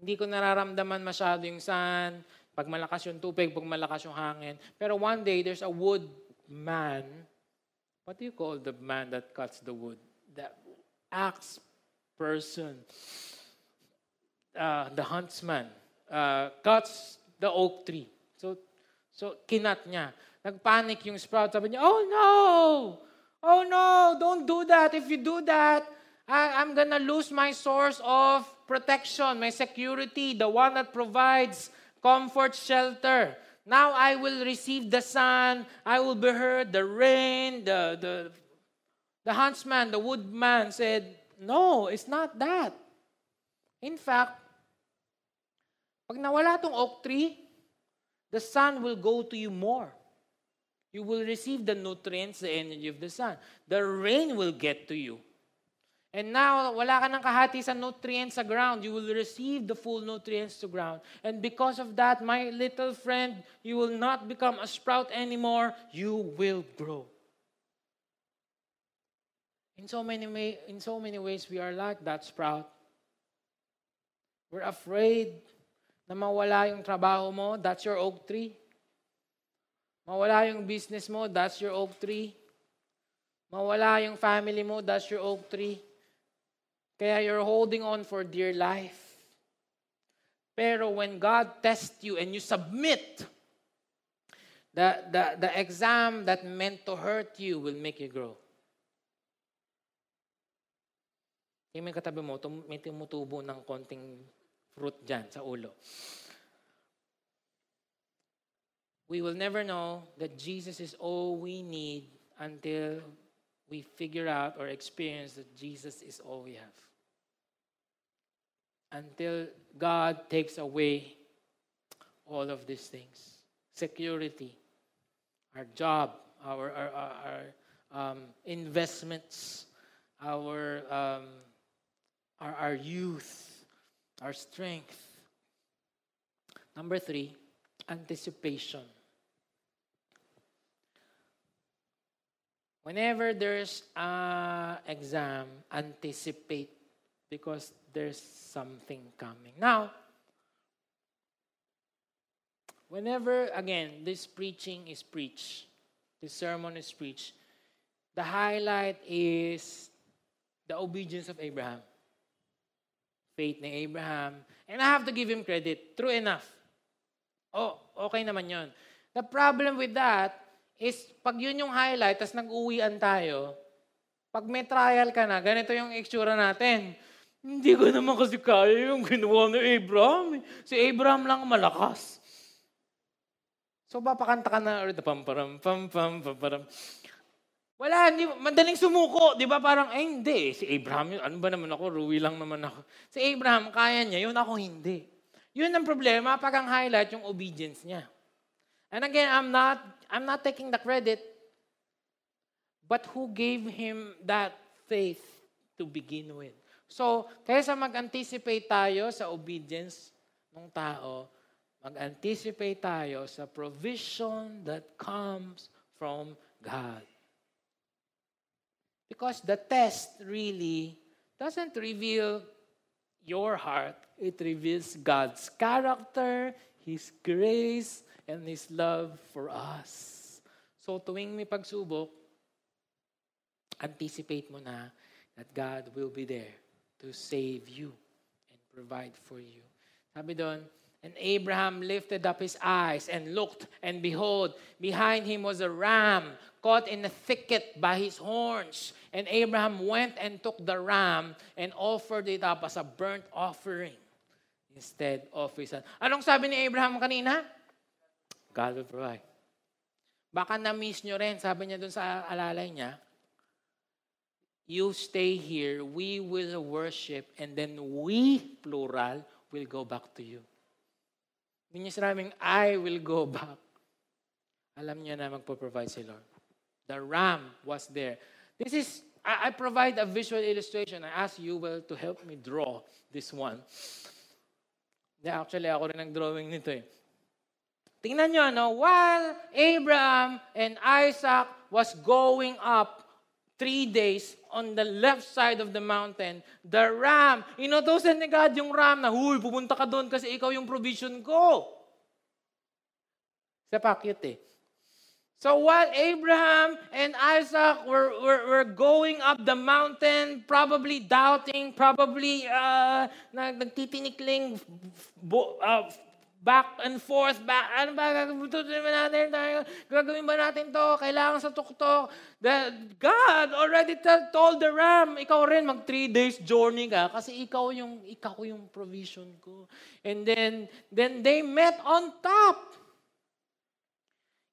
Hindi ko nararamdaman masyado yung sun, pag malakas yung tubig, pag malakas yung hangin. Pero one day, there's a wood man. What do you call the man that cuts the wood? The axe person. The huntsman. Cuts the oak tree. So kinat niya. Nagpanic yung sprout. Sabi niya, oh no! Oh no! Don't do that! If you do that, I'm gonna lose my source of protection, my security, the one that provides comfort, shelter. Now I will receive the sun, I will be heard, the rain, the huntsman, the woodman said, no, it's not that. In fact, pag nawala tong oak tree, the sun will go to you more. You will receive the nutrients, the energy of the sun. The rain will get to you. And now, wala ka ng kahati sa nutrients sa ground. You will receive the full nutrients to ground. And because of that, my little friend, you will not become a sprout anymore. You will grow. In so many ways, we are like that sprout. We're afraid na mawala yung trabaho mo. That's your oak tree. Mawala yung business mo. That's your oak tree. Mawala yung family mo. That's your oak tree. Kaya you're holding on for dear life. Pero when God tests you and you submit, the exam that meant to hurt you will make you grow. Yung may katabi mo, may tumutubo ng konting fruit dyan sa ulo. We will never know that Jesus is all we need until we figure out or experience that Jesus is all we have. Until God takes away all of these things. Security, our job, our investments, our youth, our strength. Number 3, anticipation. Whenever there's an exam, anticipate because there's something coming. Now, whenever, again, this preaching is preached, this sermon is preached, the highlight is the obedience of Abraham. Faith ni Abraham. And I have to give him credit. True enough. Oh, okay naman yon. The problem with that is pag yun yung highlight, tas nag-uwian tayo, pag may trial ka na, ganito yung itsura natin. Hindi ko naman kasi kaya yung ginawa ni Abraham. Si Abraham lang malakas. So, papakanta ka na, pamparam, pamparam, pamparam. Wala, hindi, madaling sumuko. Di ba parang, eh hindi, si Abraham, ano ba naman ako, ruwi lang naman ako. Si Abraham, kaya niya, yun ako hindi. Yun ang problema pag ang highlight yung obedience niya. And again, I'm not taking the credit, but who gave him that faith to begin with? So, kaysa mag-anticipate tayo sa obedience ng tao, mag-anticipate tayo sa provision that comes from God. Because the test really doesn't reveal your heart, it reveals God's character, His grace, and His love for us. So tuwing may pagsubok, anticipate mo na that God will be there to save you and provide for you. Sabi doon, and Abraham lifted up his eyes and looked, and behold, behind him was a ram caught in a thicket by his horns. And Abraham went and took the ram and offered it up as a burnt offering instead of his son. Anong sabi ni Abraham kanina? God will provide. Baka na-miss nyo rin, sabi niya dun sa alalay niya, you stay here, we will worship, and then we, plural, will go back to you. Hindi niya sinabing, I will go back. Alam niya na magpo-provide si Lord. The ram was there. This is I provide a visual illustration. I ask you, well, to help me draw this one. Yeah, actually, ako rin ang drawing nito eh. Tingnan nyo, ano? While Abraham and Isaac was going up 3 days on the left side of the mountain, the ram, inutusan ni God yung ram na, huy, pupunta ka doon kasi ikaw yung provision ko. Sa pakyut eh. So while Abraham and Isaac were going up the mountain, probably doubting, probably nagtitinikling back and forth, back, ano ba, gagawin ba natin to? Kailangan sa tuktok. God already told the ram, ikaw rin, mag 3 days journey ka kasi ikaw yung provision ko. And then they met on top.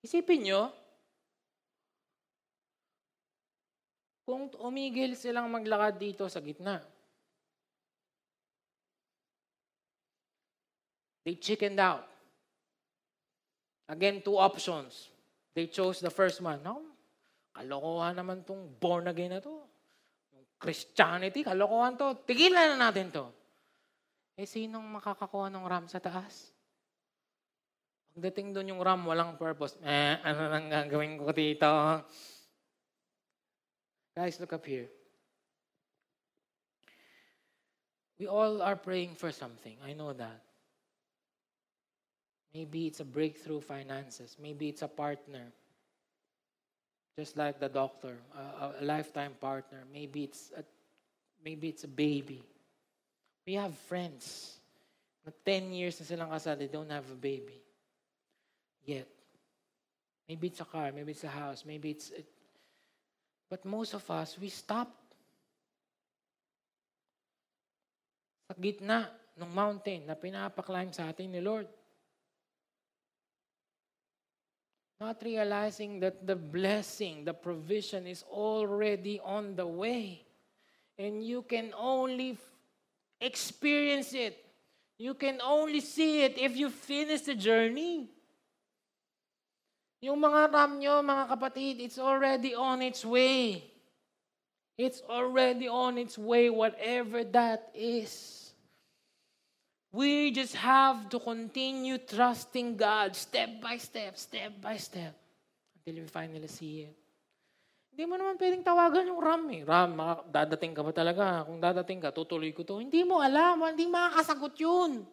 Isipin nyo, kung umigil silang maglakad dito sa gitna. They chickened out. Again, 2 options. They chose the first one. No, kalokohan naman tong born again na to. Yung Christianity, kalokohan to. Tigilan na natin to. Eh, sinong makakakuha ng ram sa taas? Pagdating doon yung ram, walang purpose. Ano nang gagawin ko dito? Guys, look up here. We all are praying for something. I know that. Maybe it's a breakthrough finances. Maybe it's a partner. Just like the doctor, a lifetime partner. Maybe it's a baby. We have friends. 10 years na silang kasal, they don't have a baby yet. Maybe it's a car, maybe it's a house, maybe it's... But most of us, we stop. Sa gitna ng mountain na pinapaklimb sa atin ni Lord. Not realizing that the blessing, the provision is already on the way. And you can only experience it. You can only see it if you finish the journey. Yung mga ram nyo, mga kapatid, it's already on its way. It's already on its way, whatever that is. We just have to continue trusting God step by step until we finally see it. Hindi mo naman pwedeng tawagan yung ram eh. Ram, dadating ka ba talaga? Kung dadating ka, tutuloy ko to. Hindi mo alam, hindi makakasagot yun.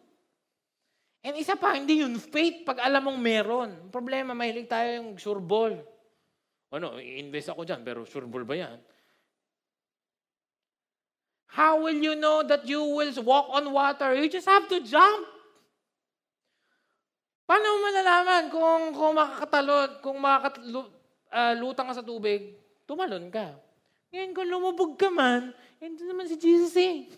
And isa pa, hindi yun faith pag alam mong meron. Problema, mahilig tayo yung sure ball. Ano, i-invest ako dyan, pero sure ball ba yan? How will you know that you will walk on water? You just have to jump. Paano mo malalaman kung makakatalon, kung makakalutang ka sa tubig, tumalon ka. Ngayon, kung lumubog ka man, ito naman si Jesus eh.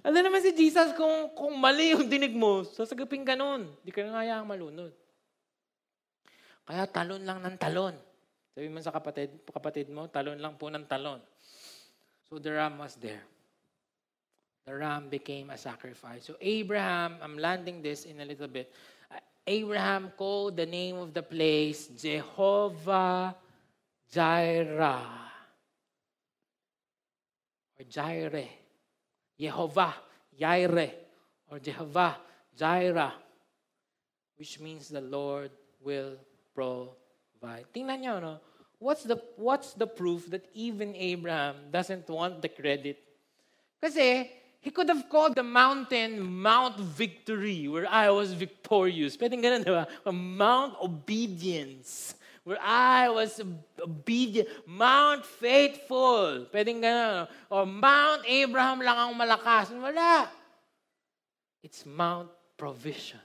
Ano naman si Jesus kung mali yung dinig mo, sasagapin ka nun. Hindi ka na kaya malunod. Kaya talon lang ng talon. Sabi mo sa kapatid mo, talon lang po ng talon. So the ram was there. The ram became a sacrifice. So Abraham, I'm landing this in a little bit. Abraham called the name of the place Jehovah Jireh. Or Jireh. Jehovah Jireh. Or Jehovah Jireh. Which means the Lord will provide. Tingnan nyo, no? What's the proof that even Abraham doesn't want the credit? Kasi he could have called the mountain Mount Victory, where I was victorious. Pwedeng ganun, diba? Mount Obedience, where I was obedient. Mount Faithful. Pwedeng ganun. Or Mount Abraham lang ang malakas. Wala. It's Mount Provision.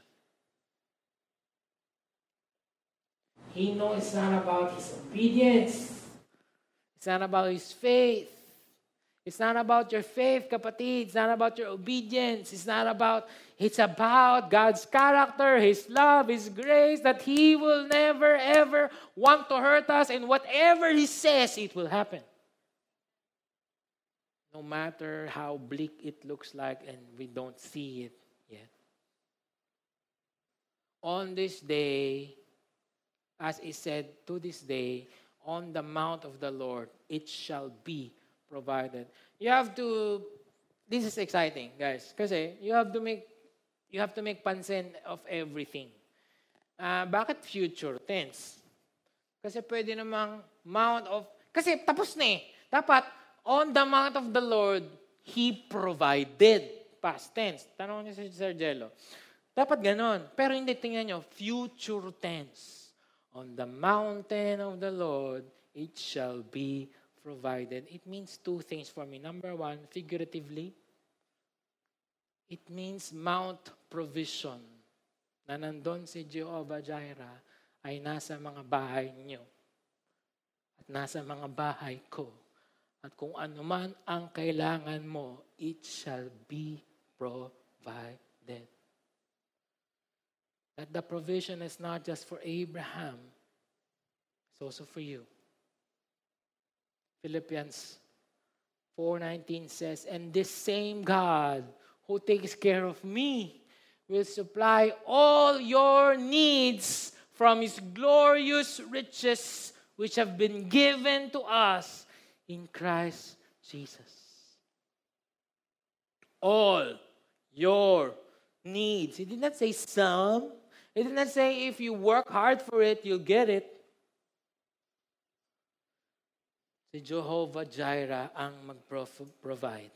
He knows it's not about his obedience. It's not about his faith. It's not about your faith, kapatid. It's not about your obedience. It's about God's character, His love, His grace, that He will never, ever want to hurt us. And whatever He says, it will happen. No matter how bleak it looks like and we don't see it yet. On this day, as it said, to this day, on the mount of the Lord, it shall be provided. You have to, this is exciting, guys, kasi you have to make pansin of everything. Bakit future tense? Kasi pwede namang mount of, kasi tapos na eh. Dapat, on the mount of the Lord, He provided. Past tense. Tanong niyo si Sir Jello. Dapat ganon. Pero hindi, tingnan niyo, future tense. On the mountain of the Lord, it shall be provided. It means two things for me. Number one, figuratively, it means mount provision. Na nandun si Jehovah Jireh, ay nasa mga bahay niyo at nasa mga bahay ko. At kung anuman ang kailangan mo, it shall be provided. That the provision is not just for Abraham, it's also for you. Philippians 4:19 says, and this same God who takes care of me will supply all your needs from His glorious riches which have been given to us in Christ Jesus. All your needs. He did not say some. He did not say if you work hard for it, you'll get it. Si Jehovah Jireh ang mag-provide.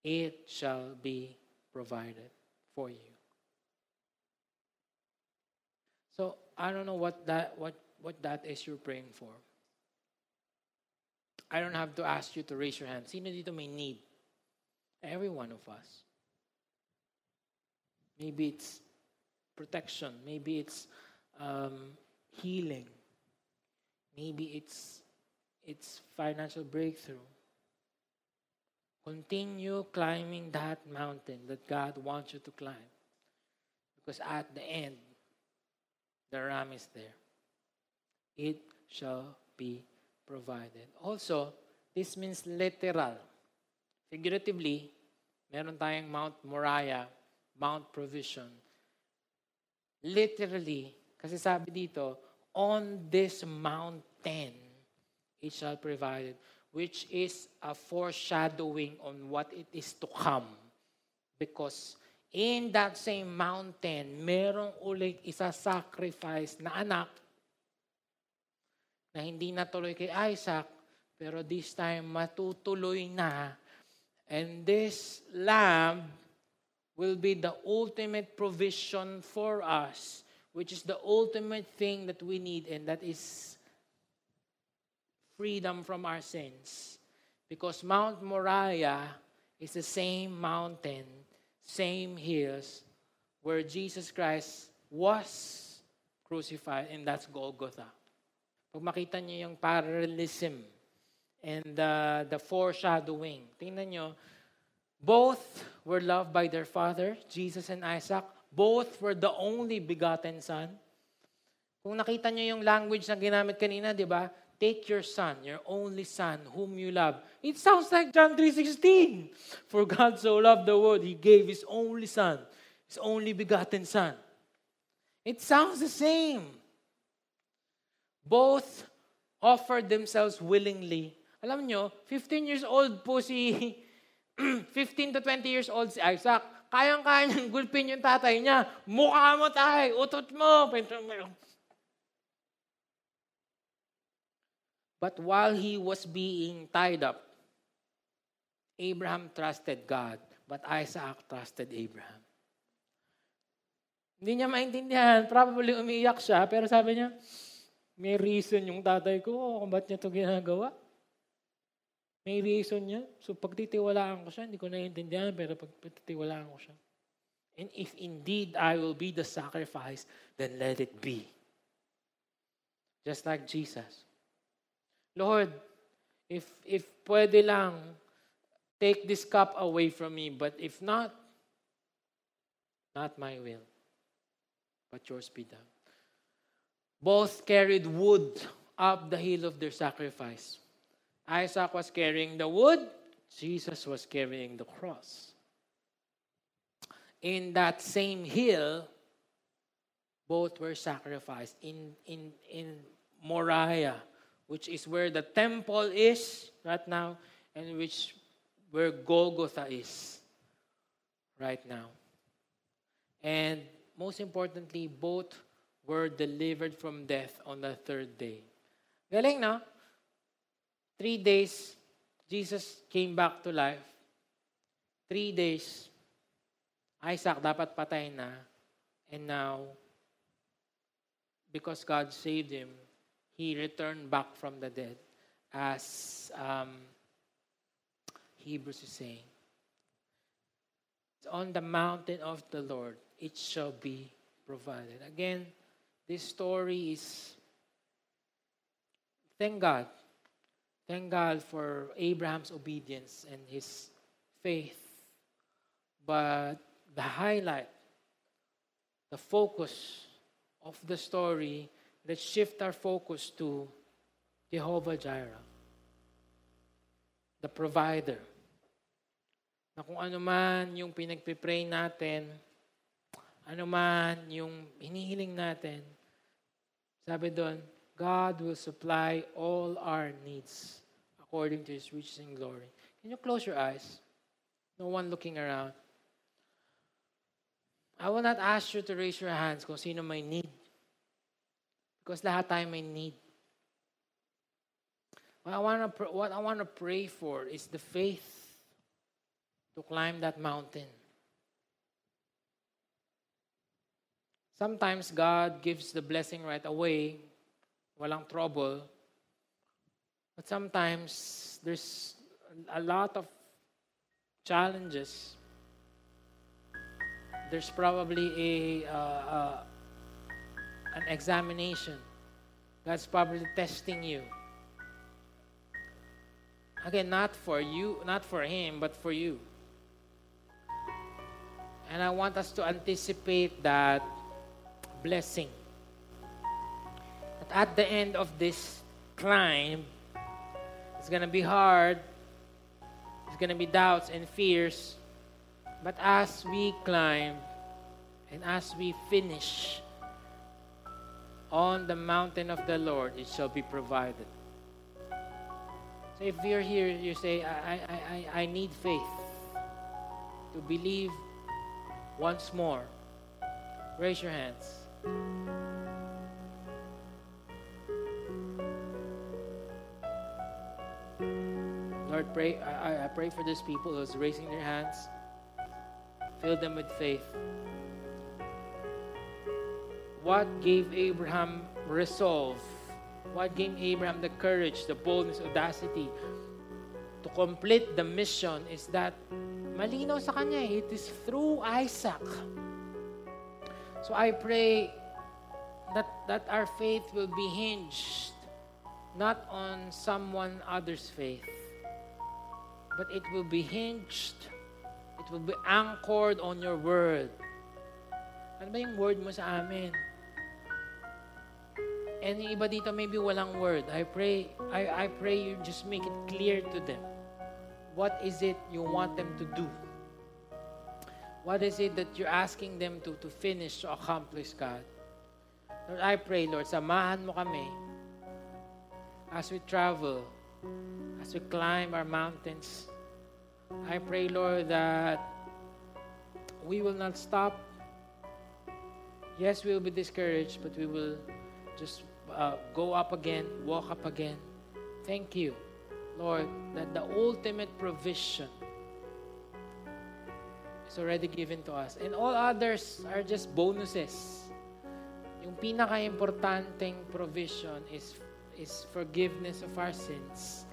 It shall be provided for you. So I don't know what that is you're praying for. I don't have to ask you to raise your hand. Sino dito may need? Every one of us. Maybe it's protection. Maybe it's healing. Maybe it's financial breakthrough. Continue climbing that mountain that God wants you to climb. Because at the end, the ram is there. It shall be provided. Also, this means literal. Figuratively, meron tayong Mount Moriah, Mount Provision. Literally, kasi sabi dito, on this mountain, it shall be provided, which is a foreshadowing on what it is to come. Because in that same mountain, merong ulit isa-sacrifice na anak na hindi natuloy kay Isaac, pero this time matutuloy na. And this lamb will be the ultimate provision for us, which is the ultimate thing that we need, and that is freedom from our sins. Because Mount Moriah is the same mountain, same hills where Jesus Christ was crucified, and that's Golgotha. Pag makita niyo yung parallelism and the foreshadowing, tingnan niyo, both were loved by their father, Jesus and Isaac. Both were the only begotten son. Kung nakita niyo yung language na ginamit kanina, di ba? Take your son, your only son, whom you love. It sounds like John 3:16. For God so loved the world, He gave His only son, His only begotten son. It sounds the same. Both offered themselves willingly. Alam nyo, 15 years old po si, 15 to 20 years old si Isaac. Kayang-kaya niyang gulpin yung tatay niya. Mukha mo tay, utot mo. But while he was being tied up, Abraham trusted God, but Isaac trusted Abraham. Hindi niya maintindihan. Probably umiiyak siya, pero sabi niya, may reason yung tatay ko kung ba't niya ito ginagawa. May reason niya. So pagtitiwalaan ko siya, hindi ko naiintindihan, pero pagtitiwalaan ko siya. And if indeed I will be the sacrifice, then let it be. Just like Jesus. Lord, if pwede lang, take this cup away from me. But if not, not my will, but yours be done. Both carried wood up the hill of their sacrifice. Isaac was carrying the wood. Jesus was carrying the cross. In that same hill, both were sacrificed. In Moriah, which is where the temple is right now and which where Golgotha is right now. And most importantly, both were delivered from death on the third day. Galing, no? 3 days, Jesus came back to life. 3 days, Isaac dapat patay na. And now, because God saved him, he returned back from the dead, as Hebrews is saying. It's on the mountain of the Lord, it shall be provided. Again, this story is, thank God. Thank God for Abraham's obedience and his faith. But the highlight, the focus of the story, let's shift our focus to Jehovah Jireh, the provider. Na kung ano man yung pinagpipray natin, ano man yung hinihiling natin, sabi doon, God will supply all our needs according to His riches and glory. Can you close your eyes? No one looking around. I will not ask you to raise your hands kung sino may need. Because lahat tayo may need. What I want to pray for is the faith to climb that mountain. Sometimes God gives the blessing right away, walang trouble. But sometimes there's a lot of challenges. There's probably an examination. God's probably testing you. Again, not for you, not for him, but for you. And I want us to anticipate that blessing. At the end of this climb, it's going to be hard. There's going to be doubts and fears. But as we climb and as we finish on the mountain of the Lord, it shall be provided. So if you're here, you say, I need faith to believe once more. Raise your hands. Lord, pray. I pray for these people who are raising their hands. Fill them with faith. What gave Abraham resolve? What gave Abraham the courage, the boldness, audacity to complete the mission is that malinaw sa kanya, it is through Isaac. So I pray that our faith will be hinged not on someone other's faith, but it will be hinged, it will be anchored on your word. Ano ba yung word mo sa amin? And yung iba dito, maybe walang word. I pray you just make it clear to them. What is it you want them to do? What is it that you're asking them to finish, to accomplish, God? Lord, I pray, Lord, samahan mo kami as we travel, as we climb our mountains. I pray, Lord, that we will not stop. Yes, we will be discouraged, but we will just go up again, walk up again. Thank you, Lord, that the ultimate provision is already given to us. And all others are just bonuses. Yung pinaka-importanting provision is forgiveness of our sins.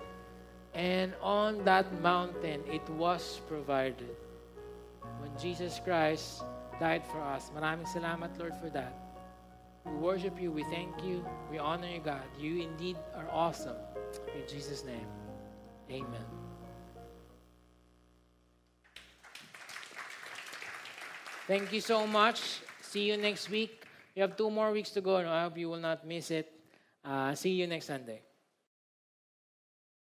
And on that mountain, it was provided. When Jesus Christ died for us. Maraming salamat, Lord, for that. We worship you. We thank you. We honor you, God. You indeed are awesome. In Jesus' name, amen. Thank you so much. See you next week. We have 2 more weeks to go, and I hope you will not miss it. See you next Sunday.